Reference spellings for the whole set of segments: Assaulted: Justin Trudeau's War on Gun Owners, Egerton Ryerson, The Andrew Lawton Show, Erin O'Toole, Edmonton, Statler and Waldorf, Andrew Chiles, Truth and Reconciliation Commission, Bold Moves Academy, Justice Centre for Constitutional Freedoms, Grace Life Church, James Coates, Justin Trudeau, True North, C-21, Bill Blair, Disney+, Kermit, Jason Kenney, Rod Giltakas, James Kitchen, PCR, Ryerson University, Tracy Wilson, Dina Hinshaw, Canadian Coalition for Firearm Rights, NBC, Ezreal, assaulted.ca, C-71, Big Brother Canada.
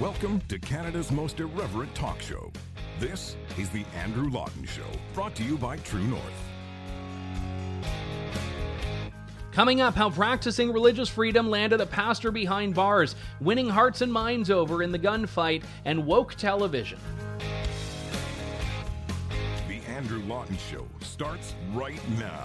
Welcome to Canada's most irreverent talk show. This is The Andrew Lawton Show, brought to you by True North. Coming up, how practicing religious freedom landed a pastor behind bars, winning hearts and minds over in the gunfight, and woke television. The Andrew Lawton Show starts right now.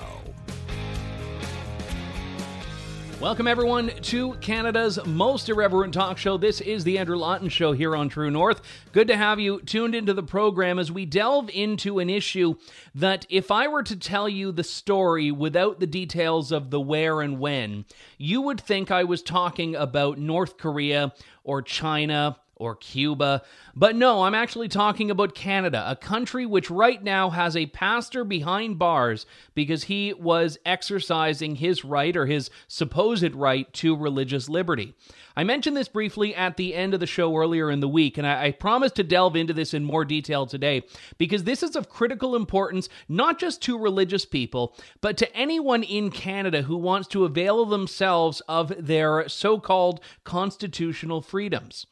Welcome, everyone, to Canada's most irreverent talk show. This is The Andrew Lawton Show here on True North. Good to have you tuned into the program as we delve into an issue that, if I were to tell you the story without the details of the where and when, you would think I was talking about North Korea or China or Cuba. But no, I'm actually talking about Canada, a country which right now has a pastor behind bars because he was exercising his right, or his supposed right, to religious liberty. I mentioned this briefly at the end of the show earlier in the week, and I promised to delve into this in more detail today because this is of critical importance, not just to religious people, but to anyone in Canada who wants to avail themselves of their so-called constitutional freedoms.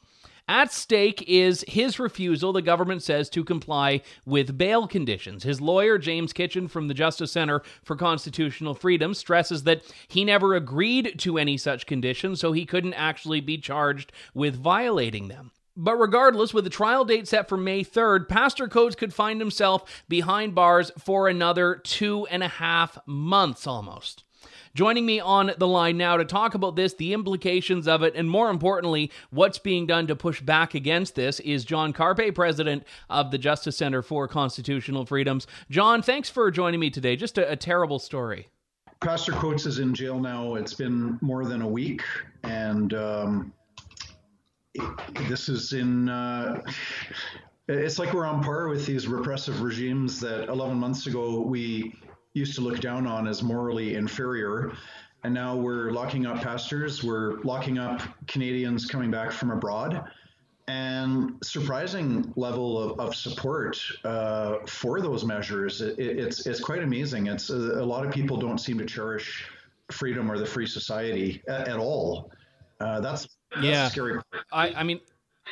At stake is his refusal, the government says, to comply with bail conditions. His lawyer, James Kitchen, from the Justice Centre for Constitutional Freedoms, stresses that he never agreed to any such conditions, so he couldn't actually be charged with violating them. But regardless, with the trial date set for May 3rd, Pastor Coates could find himself behind bars for another 2.5 months almost. Joining me on the line now to talk about this, the implications of it, and more importantly, what's being done to push back against this, is John Carpay, president of the Justice Centre for Constitutional Freedoms. John, thanks for joining me today. Just a terrible story. Pastor Coates is in jail now. It's been more than a week, and this is in... It's like we're on par with these repressive regimes that 11 months ago we used to look down on as morally inferior. And now we're locking up pastors, we're locking up Canadians coming back from abroad, and surprising level of support for those measures. It's quite amazing. It's a lot of people don't seem to cherish freedom or the free society at all. That's scary. I mean,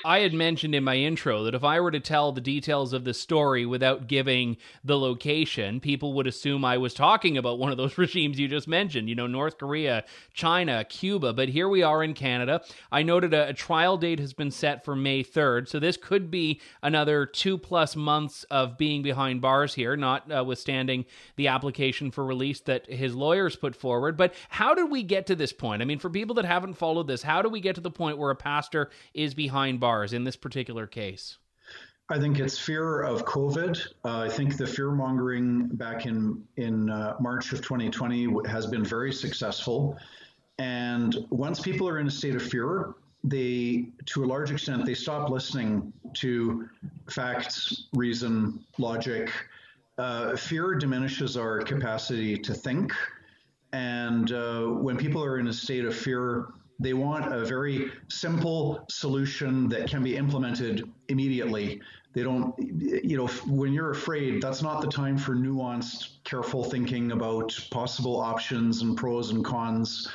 I had mentioned in my intro that if I were to tell the details of the story without giving the location, people would assume I was talking about one of those regimes you just mentioned, you know, North Korea, China, Cuba, but here we are in Canada. I noted a trial date has been set for May 3rd, so this could be another 2+ months of being behind bars here, notwithstanding the application for release that his lawyers put forward. But how did we get to this point? I mean, for people that haven't followed this, how do we get to the point where a pastor is behind bars in this particular case? I think it's fear of COVID. I think the fear mongering back in March of 2020 has been very successful. And once people are in a state of fear, they, to a large extent, they stop listening to facts, reason, logic. Fear diminishes our capacity to think. And when people are in a state of fear, they want a very simple solution that can be implemented immediately. They don't, you know, when you're afraid, that's not the time for nuanced, careful thinking about possible options and pros and cons.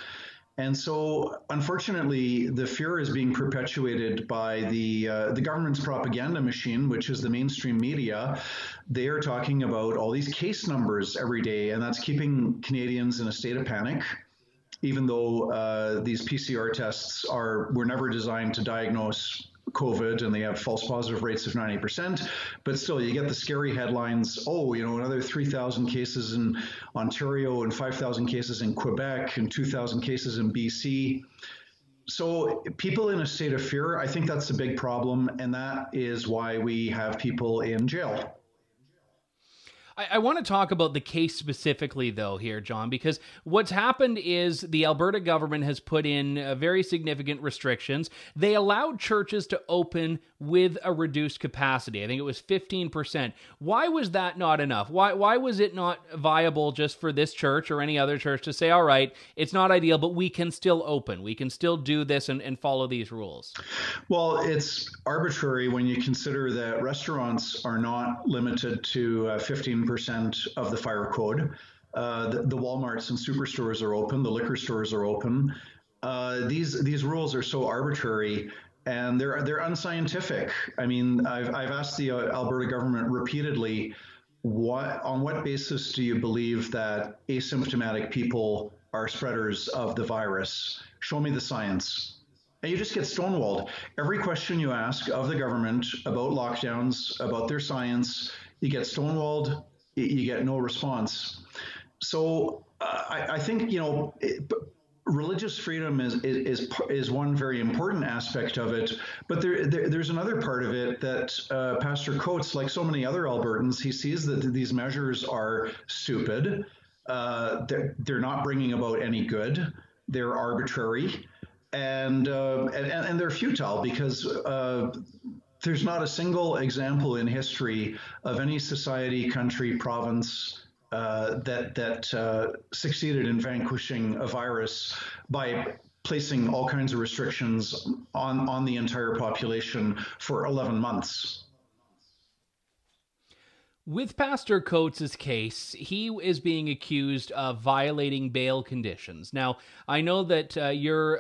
And so, unfortunately, the fear is being perpetuated by the government's propaganda machine, which is the mainstream media. They are talking about all these case numbers every day, and that's keeping Canadians in a state of panic, even though these PCR tests were never designed to diagnose COVID, and they have false positive rates of 90%, but still you get the scary headlines, another 3,000 cases in Ontario and 5,000 cases in Quebec and 2,000 cases in BC. So people in a state of fear, I think that's a big problem, and that is why we have people in jail. I want to talk about the case specifically, though, here, John, because what's happened is the Alberta government has put in very significant restrictions. They allowed churches to open with a reduced capacity. I think it was 15%. Why was that not enough? Why was it not viable just for this church or any other church to say, all right, it's not ideal, but we can still open. We can still do this and follow these rules? Well, it's arbitrary when you consider that restaurants are not limited to 15% of the fire code. The Walmarts and superstores are open. The liquor stores are open. These rules are so arbitrary and they're unscientific. I mean, I've asked the Alberta government repeatedly, on what basis do you believe that asymptomatic people are spreaders of the virus? Show me the science. And you just get stonewalled. Every question you ask of the government about lockdowns, about their science, you get stonewalled, you get no response. So I think, you know, religious freedom is one very important aspect of it, but there's another part of it that Pastor Coates, like so many other Albertans, he sees that these measures are stupid. They're not bringing about any good. They're arbitrary, and they're futile because there's not a single example in history of any society, country, province that succeeded in vanquishing a virus by placing all kinds of restrictions on the entire population for 11 months. With Pastor Coates' case, he is being accused of violating bail conditions. Now, I know that your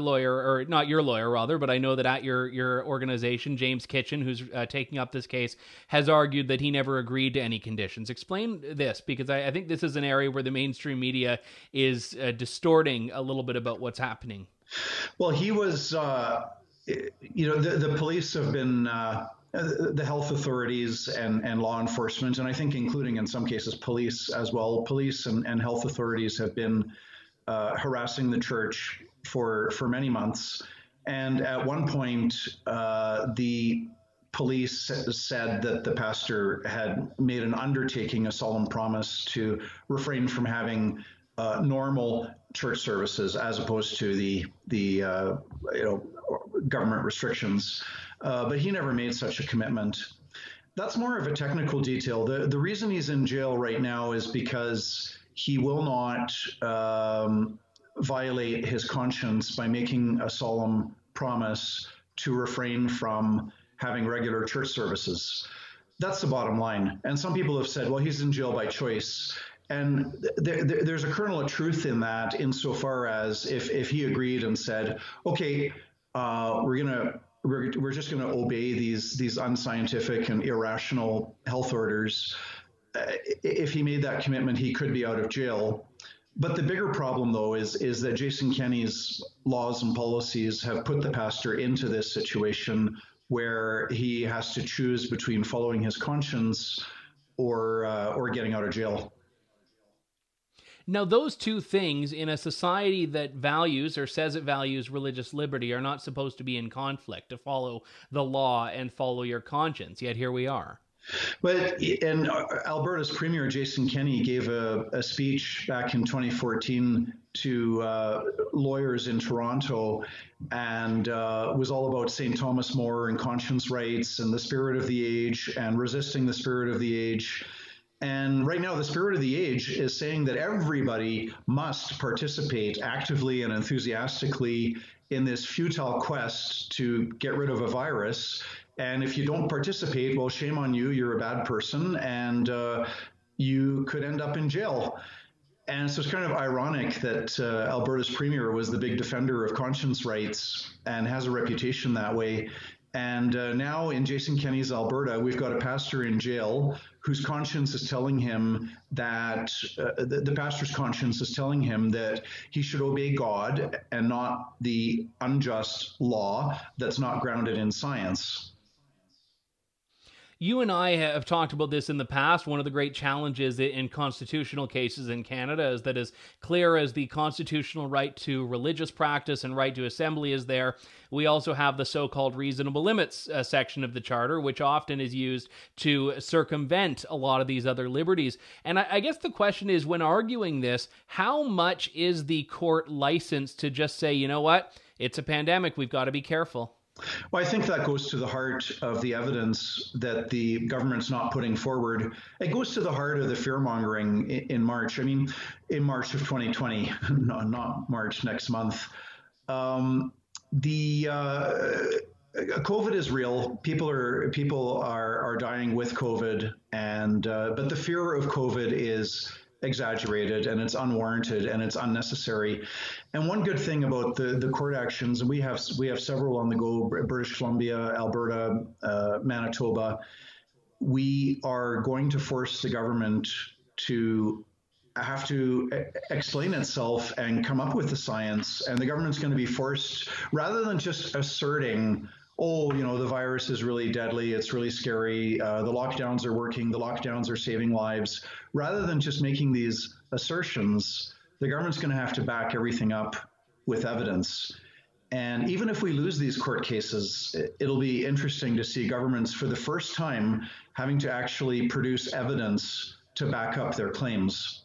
lawyer, or not your lawyer, rather, but I know that at your organization, James Kitchen, who's taking up this case, has argued that he never agreed to any conditions. Explain this, because I think this is an area where the mainstream media is distorting a little bit about what's happening. Well, he was, you know, the police have been... the health authorities and law enforcement, and I think including in some cases police as well, police and health authorities have been harassing the church for many months. And at one point, the police said that the pastor had made an undertaking, a solemn promise to refrain from having normal church services as opposed to the you know, government restrictions. But he never made such a commitment. That's more of a technical detail. The reason he's in jail right now is because he will not violate his conscience by making a solemn promise to refrain from having regular church services. That's the bottom line. And some people have said, well, he's in jail by choice. And there's a kernel of truth in that, insofar as if he agreed and said, okay, we're just going to obey these unscientific and irrational health orders. If he made that commitment, he could be out of jail. But the bigger problem, though, is that Jason Kenney's laws and policies have put the pastor into this situation where he has to choose between following his conscience or getting out of jail. Now, those two things in a society that values or says it values religious liberty are not supposed to be in conflict, to follow the law and follow your conscience. Yet here we are. But and Alberta's Premier Jason Kenney gave a speech back in 2014 to lawyers in Toronto, and was all about St. Thomas More and conscience rights and the spirit of the age and resisting the spirit of the age. And right now, the spirit of the age is saying that everybody must participate actively and enthusiastically in this futile quest to get rid of a virus. And if you don't participate, well, shame on you, you're a bad person, and you could end up in jail. And so it's kind of ironic that Alberta's premier was the big defender of conscience rights and has a reputation that way. And now in Jason Kenney's Alberta, we've got a pastor in jail whose conscience is telling him that the pastor's conscience is telling him that he should obey God and not the unjust law that's not grounded in science. You and I have talked about this in the past. One of the great challenges in constitutional cases in Canada is that as clear as the constitutional right to religious practice and right to assembly is there, we also have the so-called reasonable limits section of the Charter, which often is used to circumvent a lot of these other liberties. And I guess the question is, when arguing this, how much is the court licensed to just say, you know what, it's a pandemic, we've got to be careful? Well, I think that goes to the heart of the evidence that the government's not putting forward. It goes to the heart of the fear-mongering in March. I mean, in March of 2020, not March, next month. COVID is real. People are dying with COVID, and but the fear of COVID is exaggerated, and it's unwarranted, and it's unnecessary. And one good thing about the court actions, we have several on the go: British Columbia, Alberta, Manitoba. We are going to force the government to have to explain itself and come up with the science, and the government's going to be forced, rather than just asserting, oh, you know, the virus is really deadly, it's really scary, the lockdowns are working, the lockdowns are saving lives. Rather than just making these assertions, the government's going to have to back everything up with evidence. And even if we lose these court cases, it'll be interesting to see governments for the first time having to actually produce evidence to back up their claims.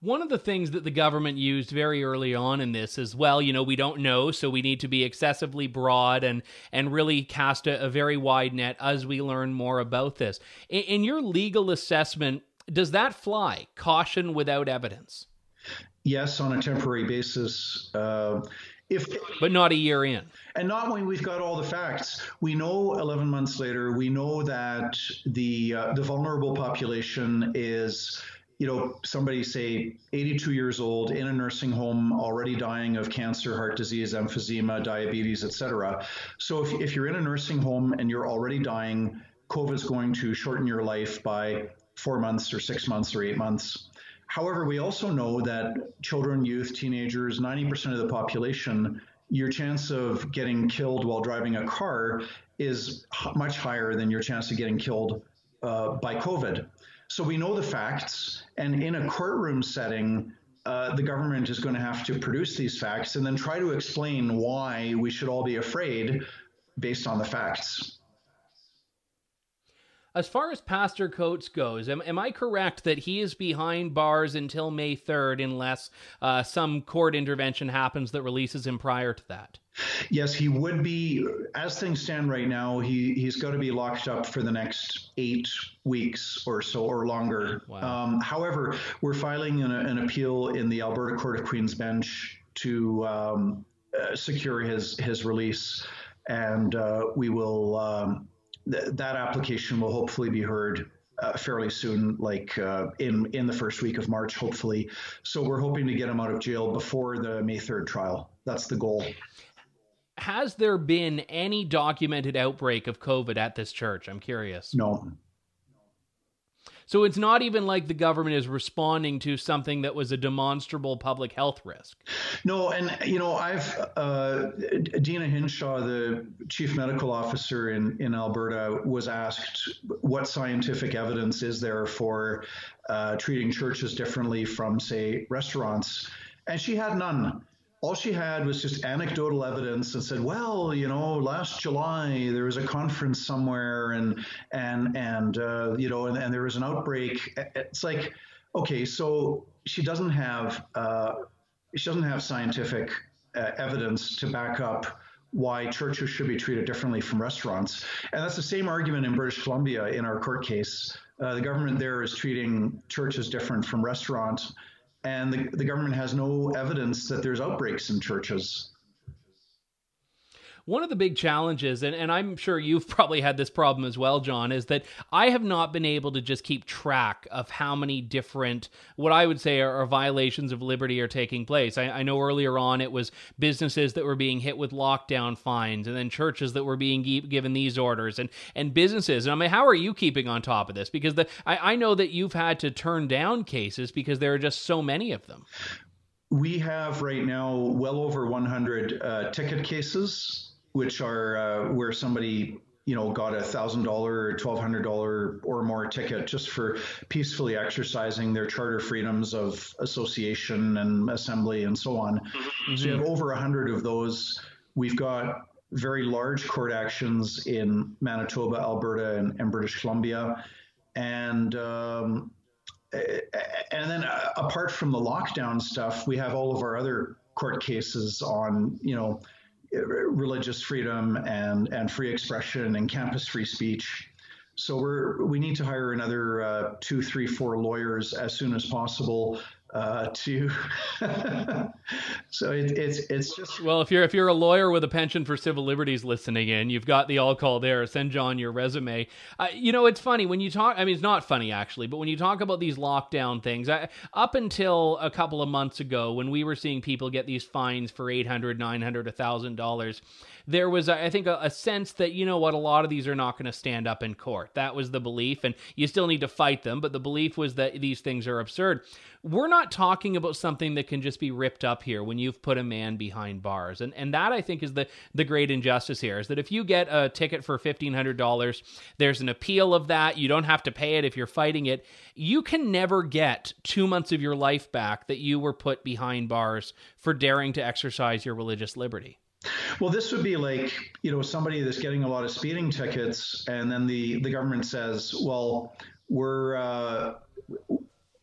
One of the things that the government used very early on in this is, well, you know, we don't know, so we need to be excessively broad and really cast a very wide net as we learn more about this. In your legal assessment, does that fly? Caution without evidence? Yes, on a temporary basis. But not a year in. And not when we've got all the facts. We know 11 months later, we know that the vulnerable population is, you know, somebody say 82 years old in a nursing home, already dying of cancer, heart disease, emphysema, diabetes, etc. So if you're in a nursing home and you're already dying, COVID's going to shorten your life by 4 months or 6 months or 8 months. However, we also know that children, youth, teenagers, 90% of the population, your chance of getting killed while driving a car is much higher than your chance of getting killed by COVID. So we know the facts, and in a courtroom setting, the government is going to have to produce these facts and then try to explain why we should all be afraid based on the facts. As far as Pastor Coates goes, am I correct that he is behind bars until May 3rd unless some court intervention happens that releases him prior to that? Yes, he would be. As things stand right now, he's got to be locked up for the next 8 weeks or so or longer. Wow. However, we're filing an appeal in the Alberta Court of Queen's Bench to secure his release, and we will... that application will hopefully be heard fairly soon, like in the first week of March, hopefully. So we're hoping to get him out of jail before the May 3rd trial. That's the goal. Has there been any documented outbreak of COVID at this church? I'm curious. No. So it's not even like the government is responding to something that was a demonstrable public health risk. No, and, you know, Dina Hinshaw, the chief medical officer in Alberta, was asked what scientific evidence is there for treating churches differently from, say, restaurants, and she had none. All she had was just anecdotal evidence and said, well, you know, last July there was a conference somewhere and you know, and there was an outbreak. It's like, okay, so she doesn't have scientific evidence to back up why churches should be treated differently from restaurants. And that's the same argument in British Columbia in our court case. The government there is treating churches different from restaurants, and the government has no evidence that there's outbreaks in churches. One of the big challenges, and I'm sure you've probably had this problem as well, John, is that I have not been able to just keep track of how many different, what I would say are violations of liberty are taking place. I know earlier on it was businesses that were being hit with lockdown fines, and then churches that were being given these orders, and businesses. And I mean, how are you keeping on top of this? Because I know that you've had to turn down cases because there are just so many of them. We have right now well over 100 ticket cases, which are where somebody, you know, got $1,000 or $1,200 or more ticket just for peacefully exercising their charter freedoms of association and assembly and so on. Mm-hmm. So you have over 100 of those. We've got very large court actions in Manitoba, Alberta, and British Columbia. And then apart from the lockdown stuff, we have all of our other court cases on, you know, religious freedom and free expression and campus free speech. So we need to hire another 2, 3, 4 lawyers as soon as possible to so it's just, well, if you're a lawyer with a penchant for civil liberties listening in, you've got the all call there. Send John your resume. You know, it's funny when you talk, I mean, it's not funny actually, but when you talk about these lockdown things, up until a couple of months ago, when we were seeing people get these fines for $800, $900, $1,000, there was, I think, a sense that, you know what, a lot of these are not going to stand up in court. That was the belief, and you still need to fight them, but the belief was that these things are absurd. We're not talking about something that can just be ripped up here when you've put a man behind bars. And that, I think, is the great injustice here, is that if you get a ticket for $1,500, there's an appeal of that. You don't have to pay it if you're fighting it. You can never get 2 months of your life back that you were put behind bars for daring to exercise your religious liberty. Well, this would be like, you know, somebody that's getting a lot of speeding tickets, and then the government says, well, we're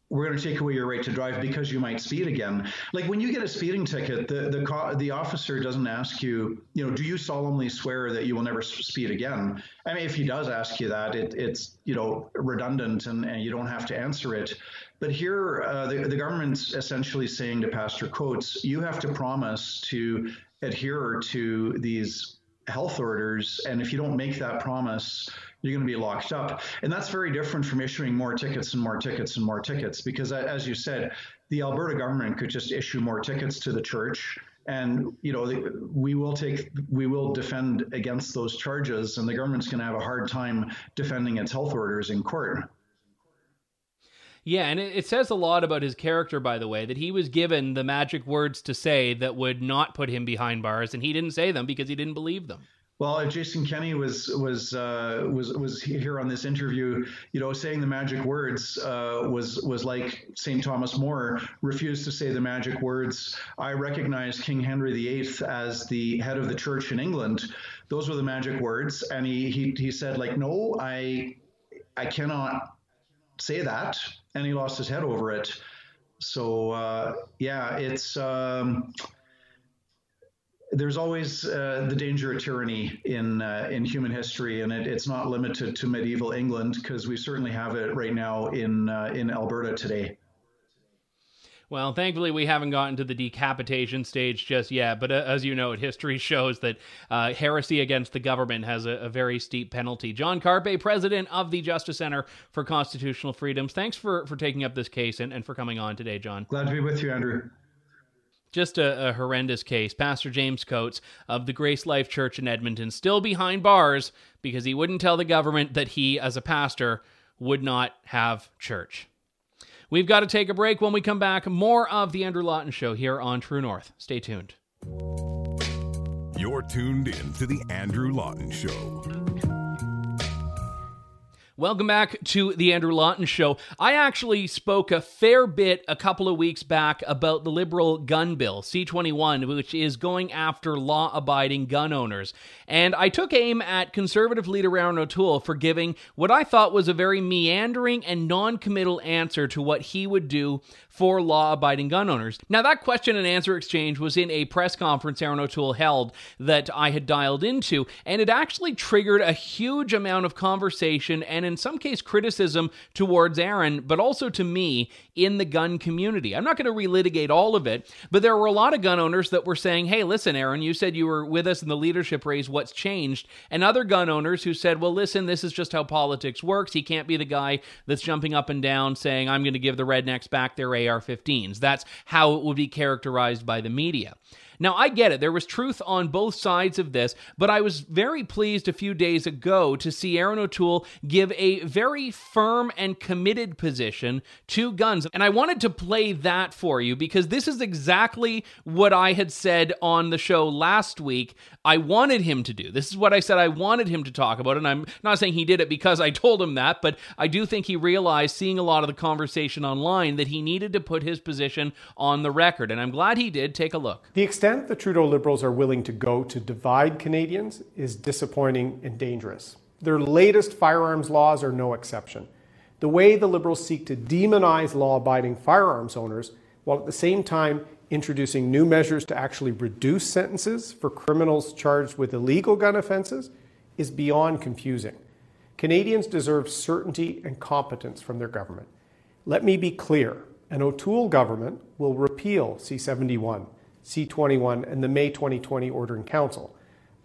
going to take away your right to drive because you might speed again. Like when you get a speeding ticket, the officer doesn't ask you, you know, do you solemnly swear that you will never speed again? I mean, if he does ask you that, it's, you know, redundant and you don't have to answer it. But here the government's essentially saying to Pastor Coates, you have to promise to adhere to these health orders, and if you don't make that promise, you're going to be locked up. And that's very different from issuing more tickets and more tickets and more tickets, because as you said, the Alberta government could just issue more tickets to the church, and you know, we will defend against those charges, and the government's going to have a hard time defending its health orders in court. Yeah, and it says a lot about his character, by the way, that he was given the magic words to say that would not put him behind bars, and he didn't say them because he didn't believe them. Well, if Jason Kenney was here on this interview, you know, saying the magic words was like St. Thomas More refused to say the magic words, I recognize King Henry VIII as the head of the church in England. Those were the magic words, and he said, like, no, I cannot say that. And he lost his head over it. So, yeah, it's there's always the danger of tyranny in human history, and it's not limited to medieval England, because we certainly have it right now in Alberta today. Well, thankfully, we haven't gotten to the decapitation stage just yet, but as you know, history shows that heresy against the government has a very steep penalty. John Carpay, president of the Justice Centre for Constitutional Freedoms, thanks for taking up this case and for coming on today, John. Glad to be with you, Andrew. Just a horrendous case. Pastor James Coates of the Grace Life Church in Edmonton, still behind bars because he wouldn't tell the government that he, as a pastor, would not have church. We've got to take a break. When we come back, more of The Andrew Lawton Show here on True North. Stay tuned. You're tuned in to The Andrew Lawton Show. Welcome back to The Andrew Lawton Show. I actually spoke a fair bit a couple of weeks back about the Liberal gun bill, C-21, which is going after law-abiding gun owners. And I took aim at Conservative leader Erin O'Toole for giving what I thought was a very meandering and non-committal answer to what he would do for law-abiding gun owners. Now, that question and answer exchange was in a press conference Erin O'Toole held that I had dialed into, and it actually triggered a huge amount of conversation and in some case criticism towards Erin, but also to me in the gun community. I'm not going to relitigate all of it, but there were a lot of gun owners that were saying, hey, listen, Erin, you said you were with us in the leadership race. What's changed? And other gun owners who said, well, listen, this is just how politics works. He can't be the guy that's jumping up and down saying, I'm going to give the rednecks back their AR-15s. That's how it would be characterized by the media. Now, I get it. There was truth on both sides of this, but I was very pleased a few days ago to see Erin O'Toole give a very firm and committed position to guns. And I wanted to play that for you because this is exactly what I had said on the show last week I wanted him to do. This is what I said I wanted him to talk about, and I'm not saying he did it because I told him that, but I do think he realized, seeing a lot of the conversation online, that he needed to put his position on the record, and I'm glad he did. Take a look. The extent the Trudeau Liberals are willing to go to divide Canadians is disappointing and dangerous. Their latest firearms laws are no exception. The way the Liberals seek to demonize law-abiding firearms owners, while at the same time introducing new measures to actually reduce sentences for criminals charged with illegal gun offenses, is beyond confusing. Canadians deserve certainty and competence from their government. Let me be clear. An O'Toole government will repeal C-71, C-21, and the May 2020 Order in Council.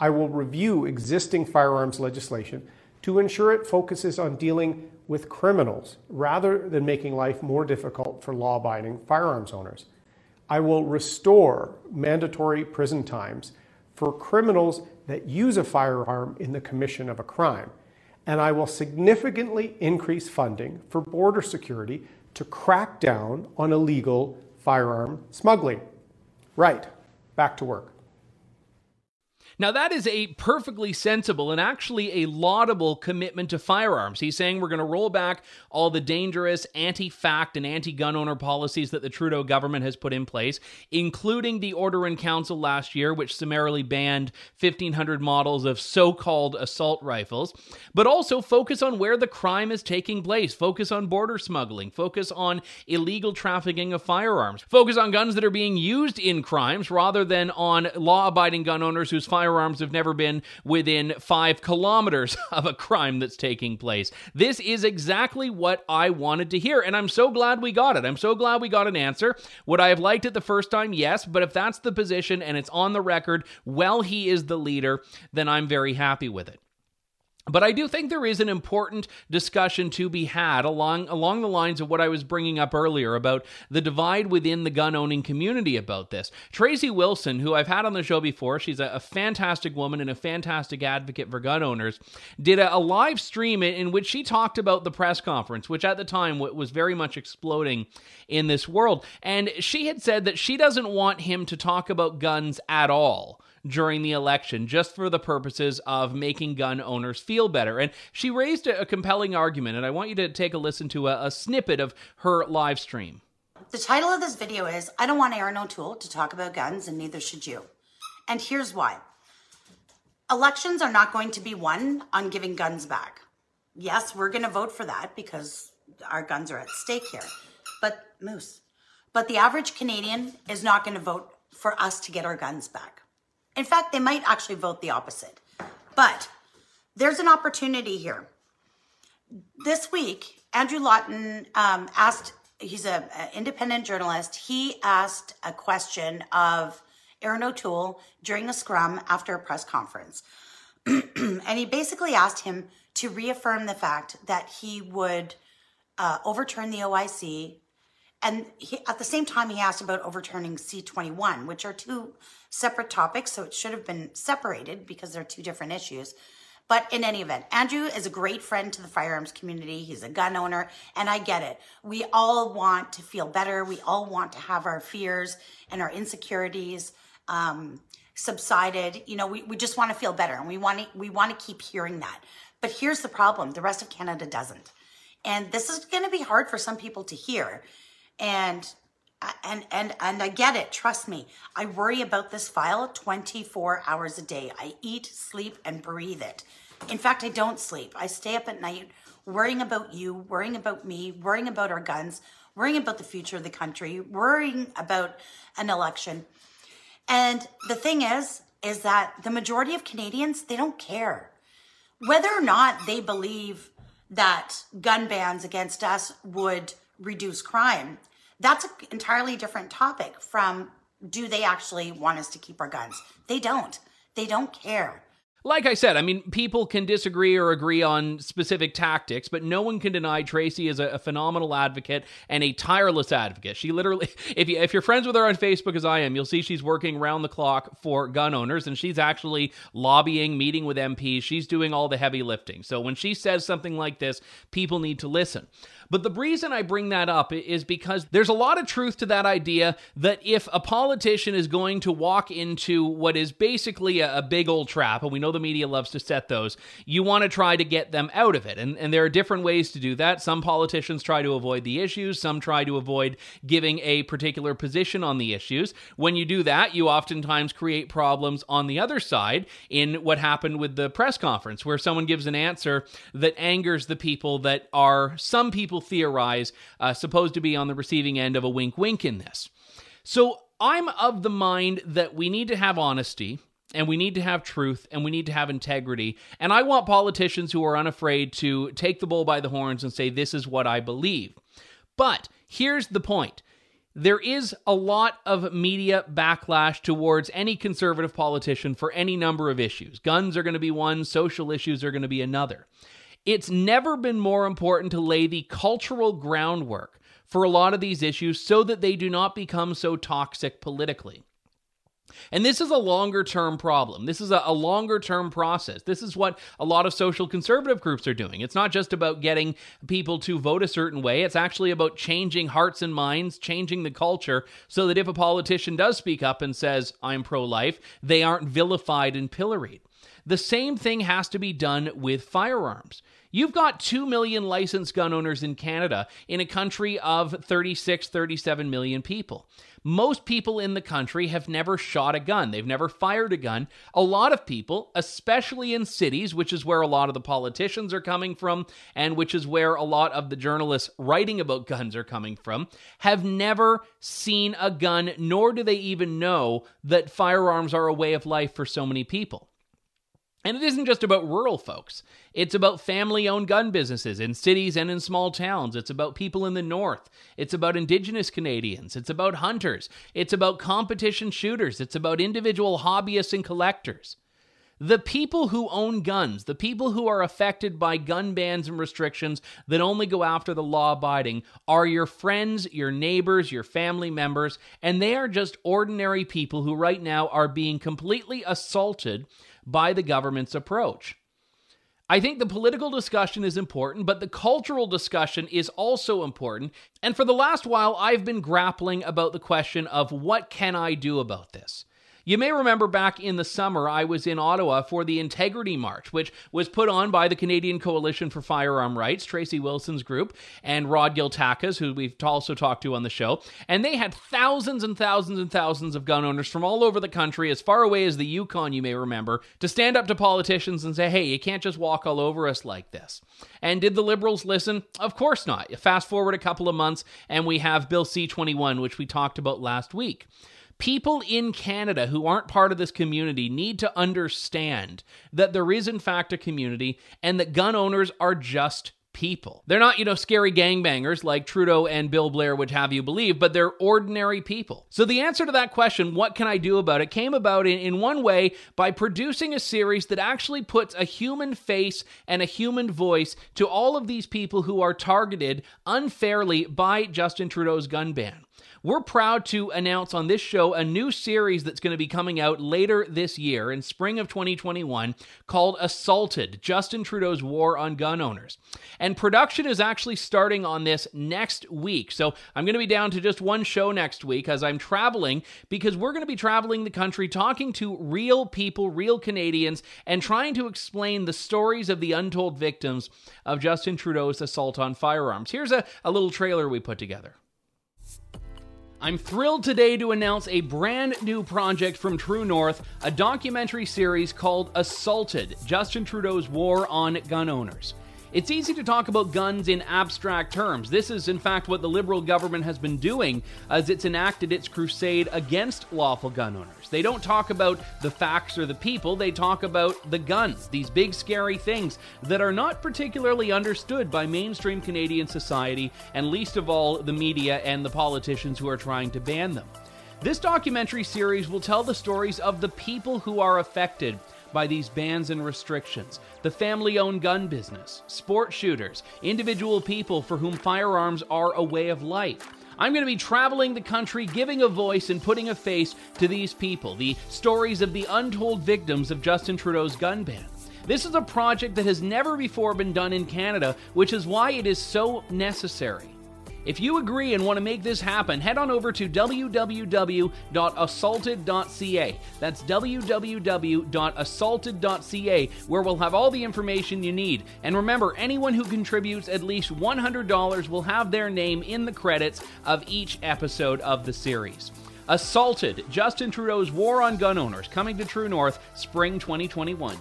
I will review existing firearms legislation to ensure it focuses on dealing with criminals rather than making life more difficult for law-abiding firearms owners. I will restore mandatory prison times for criminals that use a firearm in the commission of a crime. And I will significantly increase funding for border security to crack down on illegal firearm smuggling. Right, back to work. Now, that is a perfectly sensible and actually a laudable commitment to firearms. He's saying we're going to roll back all the dangerous anti-fact and anti-gun owner policies that the Trudeau government has put in place, including the Order in Council last year, which summarily banned 1,500 models of so-called assault rifles, but also focus on where the crime is taking place, focus on border smuggling, focus on illegal trafficking of firearms, focus on guns that are being used in crimes rather than on law-abiding gun owners whose firearms have never been within 5 kilometers of a crime that's taking place. This is exactly what I wanted to hear, and I'm so glad we got it. I'm so glad we got an answer. Would I have liked it the first time? Yes, but if that's the position and it's on the record, well, he is the leader, then I'm very happy with it. But I do think there is an important discussion to be had along the lines of what I was bringing up earlier about the divide within the gun-owning community about this. Tracy Wilson, who I've had on the show before, she's a fantastic woman and a fantastic advocate for gun owners, did a live stream in which she talked about the press conference, which at the time was very much exploding in this world. And she had said that she doesn't want him to talk about guns at all during the election, just for the purposes of making gun owners feel better. And she raised a compelling argument, and I want you to take a listen to a snippet of her live stream. The title of this video is, I don't want Erin O'Toole to talk about guns, and neither should you. And here's why. Elections are not going to be won on giving guns back. Yes, we're going to vote for that because our guns are at stake here. But the average Canadian is not going to vote for us to get our guns back. In fact, they might actually vote the opposite. But there's an opportunity here. This week, Andrew Lawton asked, he's an independent journalist, he asked a question of Erin O'Toole during a scrum after a press conference. And he basically asked him to reaffirm the fact that he would overturn the OIC. And at the same time, he asked about overturning C-21, which are two separate topics, so it should have been separated because they're two different issues. But in any event, Andrew is a great friend to the firearms community. He's a gun owner, and I get it. We all want to feel better. We all want to have our fears and our insecurities subsided. You know, we just want to feel better, and we want to keep hearing that. But here's the problem. The rest of Canada doesn't. And this is going to be hard for some people to hear. And I get it, trust me. I worry about this file 24 hours a day. I eat, sleep, and breathe it. In fact, I don't sleep. I stay up at night worrying about you, worrying about me, worrying about our guns, worrying about the future of the country, worrying about an election. And the thing is that the majority of Canadians, they don't care. Whether or not they believe that gun bans against us would reduce crime, that's an entirely different topic from do they actually want us to keep our guns? They don't. They don't care. Like I said, I mean, people can disagree or agree on specific tactics, but no one can deny Tracy is a phenomenal advocate and a tireless advocate. She literally, if you're friends with her on Facebook as I am, you'll see she's working round the clock for gun owners, and she's actually lobbying, meeting with MPs. She's doing all the heavy lifting. So when she says something like this, people need to listen. But the reason I bring that up is because there's a lot of truth to that idea that if a politician is going to walk into what is basically a big old trap, and we know the media loves to set those, you want to try to get them out of it. And there are different ways to do that. Some politicians try to avoid the issues. Some try to avoid giving a particular position on the issues. When you do that, you oftentimes create problems on the other side in what happened with the press conference, where someone gives an answer that angers the people that are, some people theorize, supposed to be on the receiving end of a wink-wink in this. So I'm of the mind that we need to have honesty, and we need to have truth, and we need to have integrity, and I want politicians who are unafraid to take the bull by the horns and say, this is what I believe. But here's the point. There is a lot of media backlash towards any conservative politician for any number of issues. Guns are going to be one, social issues are going to be another. It's never been more important to lay the cultural groundwork for a lot of these issues so that they do not become so toxic politically. And this is a longer-term problem. This is a longer-term process. This is what a lot of social conservative groups are doing. It's not just about getting people to vote a certain way. It's actually about changing hearts and minds, changing the culture, so that if a politician does speak up and says, I'm pro-life, they aren't vilified and pilloried. The same thing has to be done with firearms. You've got 2 million licensed gun owners in Canada in a country of 36, 37 million people. Most people in the country have never shot a gun. They've never fired a gun. A lot of people, especially in cities, which is where a lot of the politicians are coming from, and which is where a lot of the journalists writing about guns are coming from, have never seen a gun, nor do they even know that firearms are a way of life for so many people. And it isn't just about rural folks. It's about family-owned gun businesses in cities and in small towns. It's about people in the north. It's about Indigenous Canadians. It's about hunters. It's about competition shooters. It's about individual hobbyists and collectors. The people who own guns, the people who are affected by gun bans and restrictions that only go after the law-abiding, are your friends, your neighbors, your family members, and they are just ordinary people who right now are being completely assaulted by the government's approach. I think the political discussion is important, but the cultural discussion is also important. And for the last while, I've been grappling about the question of what can I do about this? You may remember back in the summer, I was in Ottawa for the Integrity March, which was put on by the Canadian Coalition for Firearm Rights, Tracy Wilson's group, and Rod Giltakas, who we've also talked to on the show. And they had thousands and thousands and thousands of gun owners from all over the country, as far away as the Yukon, you may remember, to stand up to politicians and say, hey, you can't just walk all over us like this. And did the Liberals listen? Of course not. Fast forward a couple of months, and we have Bill C-21, which we talked about last week. People in Canada who aren't part of this community need to understand that there is, in fact, a community and that gun owners are just people. They're not, scary gangbangers like Trudeau and Bill Blair would have you believe, but they're ordinary people. So the answer to that question, what can I do about it, came about in one way by producing a series that actually puts a human face and a human voice to all of these people who are targeted unfairly by Justin Trudeau's gun ban. We're proud to announce on this show a new series that's going to be coming out later this year in spring of 2021 called Assaulted: Justin Trudeau's War on Gun Owners. And production is actually starting on this next week. So I'm going to be down to just one show next week as I'm traveling, because we're going to be traveling the country talking to real people, real Canadians, and trying to explain the stories of the untold victims of Justin Trudeau's assault on firearms. Here's a little trailer we put together. I'm thrilled today to announce a brand new project from True North, a documentary series called Assaulted: Justin Trudeau's War on Gun Owners. It's easy to talk about guns in abstract terms. This is, in fact, what the Liberal government has been doing as it's enacted its crusade against lawful gun owners. They don't talk about the facts or the people. They talk about the guns, these big, scary things that are not particularly understood by mainstream Canadian society, and least of all, the media and the politicians who are trying to ban them. This documentary series will tell the stories of the people who are affected by these bans and restrictions: the family-owned gun business, sport shooters, individual people for whom firearms are a way of life. I'm going to be traveling the country, giving a voice and putting a face to these people, the stories of the untold victims of Justin Trudeau's gun ban. This is a project that has never before been done in Canada, which is why it is so necessary. If you agree and want to make this happen, head on over to www.assaulted.ca. That's www.assaulted.ca, where we'll have all the information you need. And remember, anyone who contributes at least $100 will have their name in the credits of each episode of the series. Assaulted: Justin Trudeau's War on Gun Owners, coming to True North, spring 2021.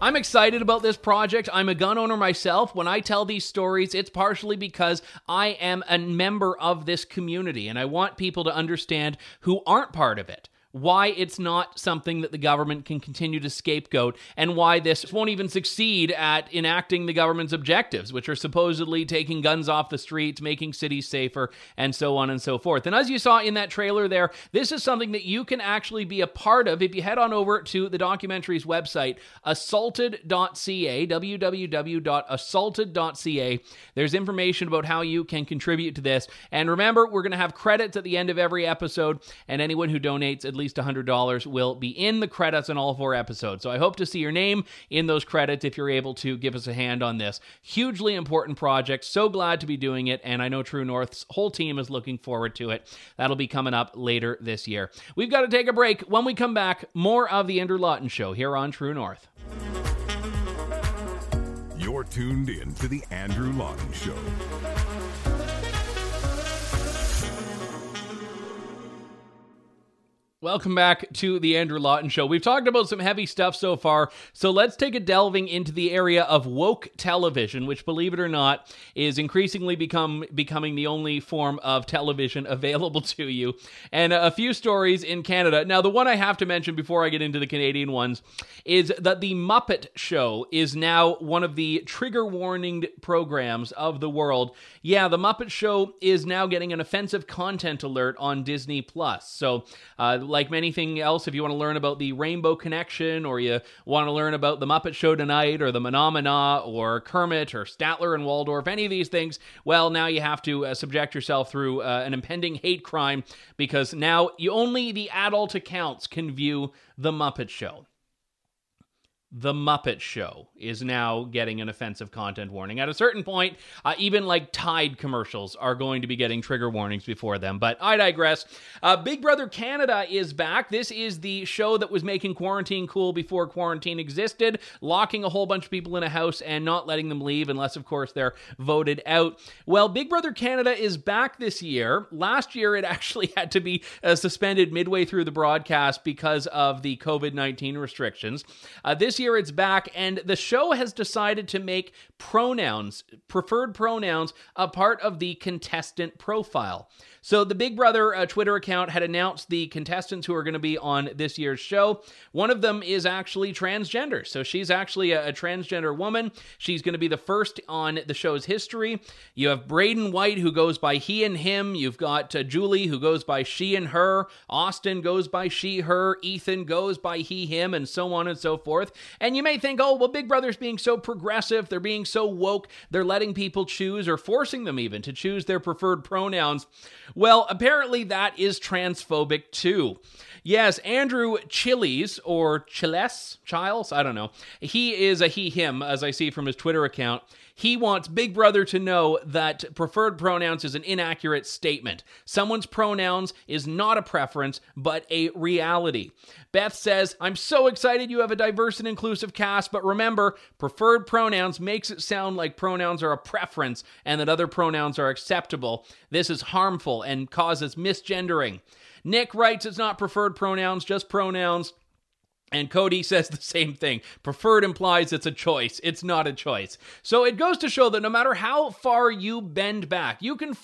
I'm excited about this project. I'm a gun owner myself. When I tell these stories, it's partially because I am a member of this community, and I want people to understand who aren't part of it why it's not something that the government can continue to scapegoat, and why this won't even succeed at enacting the government's objectives, which are supposedly taking guns off the streets, making cities safer, and so on and so forth. And as you saw in that trailer there, this is something that you can actually be a part of if you head on over to the documentary's website, assaulted.ca, www.assaulted.ca. There's information about how you can contribute to this. And remember, we're going to have credits at the end of every episode, and anyone who donates at least $100 will be in the credits on all 4 episodes. So I hope to see your name in those credits if you're able to give us a hand on this. Hugely important project. So glad to be doing it, and I know True North's whole team is looking forward to it. That'll be coming up later this year. We've got to take a break. When we come back, more of The Andrew Lawton Show here on True North. You're tuned in to The Andrew Lawton Show. Welcome back to The Andrew Lawton Show. We've talked about some heavy stuff so far, so let's take a delving into the area of woke television, which, believe it or not, is increasingly becoming the only form of television available to you. And a few stories in Canada. Now, the one I have to mention before I get into the Canadian ones is that The Muppet Show is now one of the trigger-warninged programs of the world. Yeah, The Muppet Show is now getting an offensive content alert on Disney+. So, like anything else, if you want to learn about the Rainbow Connection, or you want to learn about The Muppet Show Tonight, or The Menomina, or Kermit, or Statler and Waldorf, any of these things, well, now you have to subject yourself through an impending hate crime, because now only the adult accounts can view The Muppet Show. The Muppet Show is now getting an offensive content warning. At a certain point, even like Tide commercials are going to be getting trigger warnings before them, but I digress. Big Brother Canada is back. This is the show that was making quarantine cool before quarantine existed, locking a whole bunch of people in a house and not letting them leave unless, of course, they're voted out. Well, Big Brother Canada is back this year. Last year, it actually had to be suspended midway through the broadcast because of the COVID-19 restrictions. This year it's back, and the show has decided to make pronouns, preferred pronouns, a part of the contestant profile. So the Big Brother Twitter account had announced the contestants who are going to be on this year's show. One of them is actually transgender, so she's actually a transgender woman. She's going to be the first on the show's history. You have Braden White, who goes by he and him. You've got Julie, who goes by she and her. Austin goes by she, her. Ethan goes by he, him, and so on and so forth. And you may think, oh, well, Big Brother's being so progressive, they're being so woke, they're letting people choose, or forcing them even, to choose their preferred pronouns. Well, apparently that is transphobic too. Yes, Andrew Chiles, or Chiles, I don't know. He is a he, him, as I see from his Twitter account. He wants Big Brother to know that preferred pronouns is an inaccurate statement. Someone's pronouns is not a preference, but a reality. Beth says, I'm so excited you have a diverse and inclusive cast, but remember, preferred pronouns makes it sound like pronouns are a preference and that other pronouns are acceptable. This is harmful and causes misgendering. Nick writes, it's not preferred pronouns, just pronouns. And Cody says the same thing. Preferred implies it's a choice. It's not a choice. So it goes to show that no matter how far you bend back, you can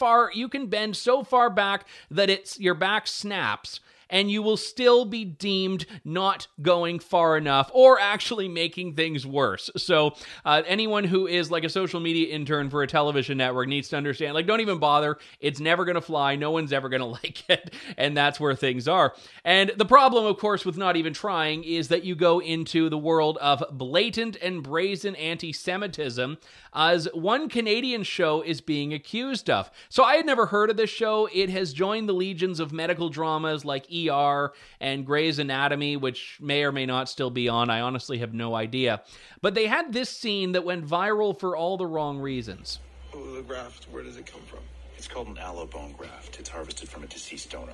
bend so far back that it's your back snaps, and you will still be deemed not going far enough, or actually making things worse. So anyone who is like a social media intern for a television network needs to understand, like, don't even bother. It's never going to fly. No one's ever going to like it, and that's where things are. And the problem, of course, with not even trying is that you go into the world of blatant and brazen anti-Semitism, as one Canadian show is being accused of. So I had never heard of this show. It has joined the legions of medical dramas like ER and Grey's Anatomy, which may or may not still be on. I honestly have no idea. But they had this scene that went viral for all the wrong reasons. Oh, the graft, where does it come from? It's called an allo bone graft. It's harvested from a deceased donor.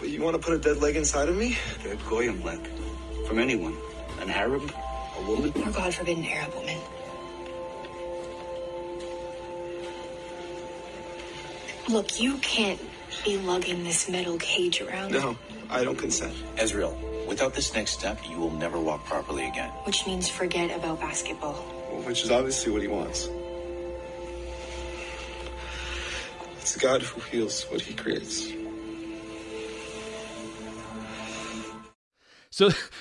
But you want to put a dead leg inside of me? A goyim leg. From anyone. An Arab? A woman? Oh, God forbid, an Arab woman. Look, you can't be lugging this metal cage around. No, I don't consent. Ezreal, without this next step, you will never walk properly again. Which means forget about basketball. Which is obviously what he wants. It's God who heals what he creates.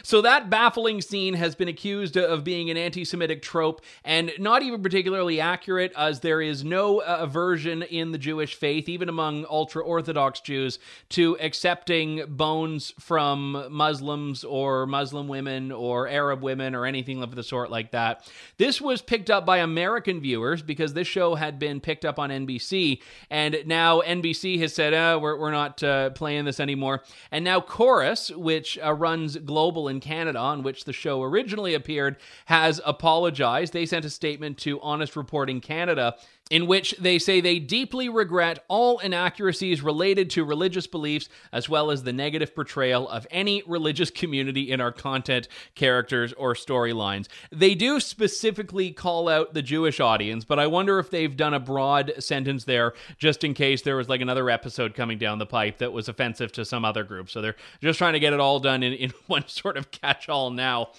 So that baffling scene has been accused of being an anti-Semitic trope and not even particularly accurate, as there is no aversion in the Jewish faith, even among ultra-Orthodox Jews, to accepting bones from Muslims or Muslim women or Arab women or anything of the sort like that. This was picked up by American viewers because this show had been picked up on NBC, and now NBC has said, we're not playing this anymore. And now Chorus, which runs Global in Canada, on which the show originally appeared, has apologized. They sent a statement to Honest Reporting Canada in which they say they deeply regret all inaccuracies related to religious beliefs, as well as the negative portrayal of any religious community in our content, characters, or storylines. They do specifically call out the Jewish audience, but I wonder if they've done a broad sentence there just in case there was like another episode coming down the pipe that was offensive to some other group. So they're just trying to get it all done in one sort of catch-all now.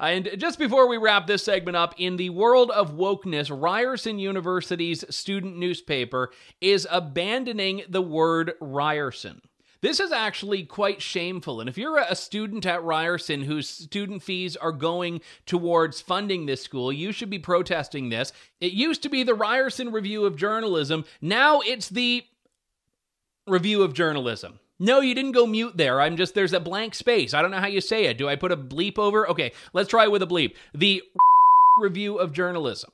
And just before we wrap this segment up, in the world of wokeness, Ryerson University's student newspaper is abandoning the word Ryerson. This is actually quite shameful, and if you're a student at Ryerson whose student fees are going towards funding this school, you should be protesting this. It used to be the Ryerson Review of Journalism, now it's the Review of Journalism. No, you didn't go mute there. There's a blank space. I don't know how you say it. Do I put a bleep over? Okay, let's try with a bleep. The Review of Journalism.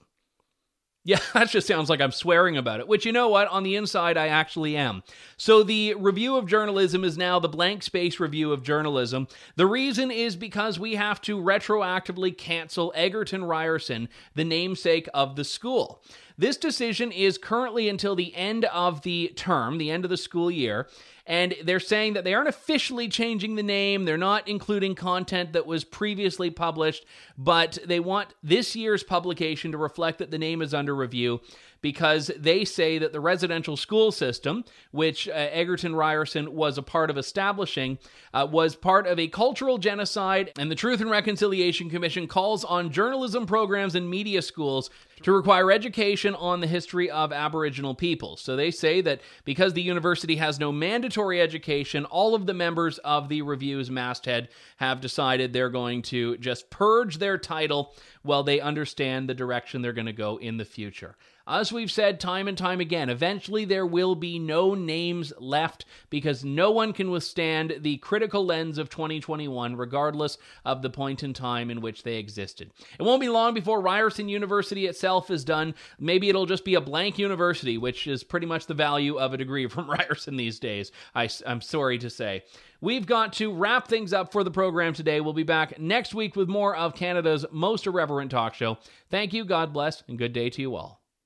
Yeah, that just sounds like I'm swearing about it, which, you know what, on the inside, I actually am. So the Review of Journalism is now the blank space Review of Journalism. The reason is because we have to retroactively cancel Egerton Ryerson, the namesake of the school. This decision is currently until the end of the term, the end of the school year, and they're saying that they aren't officially changing the name, they're not including content that was previously published, but they want this year's publication to reflect that the name is under review, because they say that the residential school system, which Egerton Ryerson was a part of establishing, was part of a cultural genocide, and the Truth and Reconciliation Commission calls on journalism programs and media schools to require education on the history of Aboriginal people. So they say that because the university has no mandatory education, all of the members of the Review's masthead have decided they're going to just purge their title while they understand the direction they're going to go in the future. As we've said time and time again, eventually there will be no names left because no one can withstand the critical lens of 2021, regardless of the point in time in which they existed. It won't be long before Ryerson University itself is done. Maybe it'll just be a blank university, which is pretty much the value of a degree from Ryerson these days, I'm sorry to say. We've got to wrap things up for the program today. We'll be back next week with more of Canada's most irreverent talk show. Thank you, God bless, and good day to you all.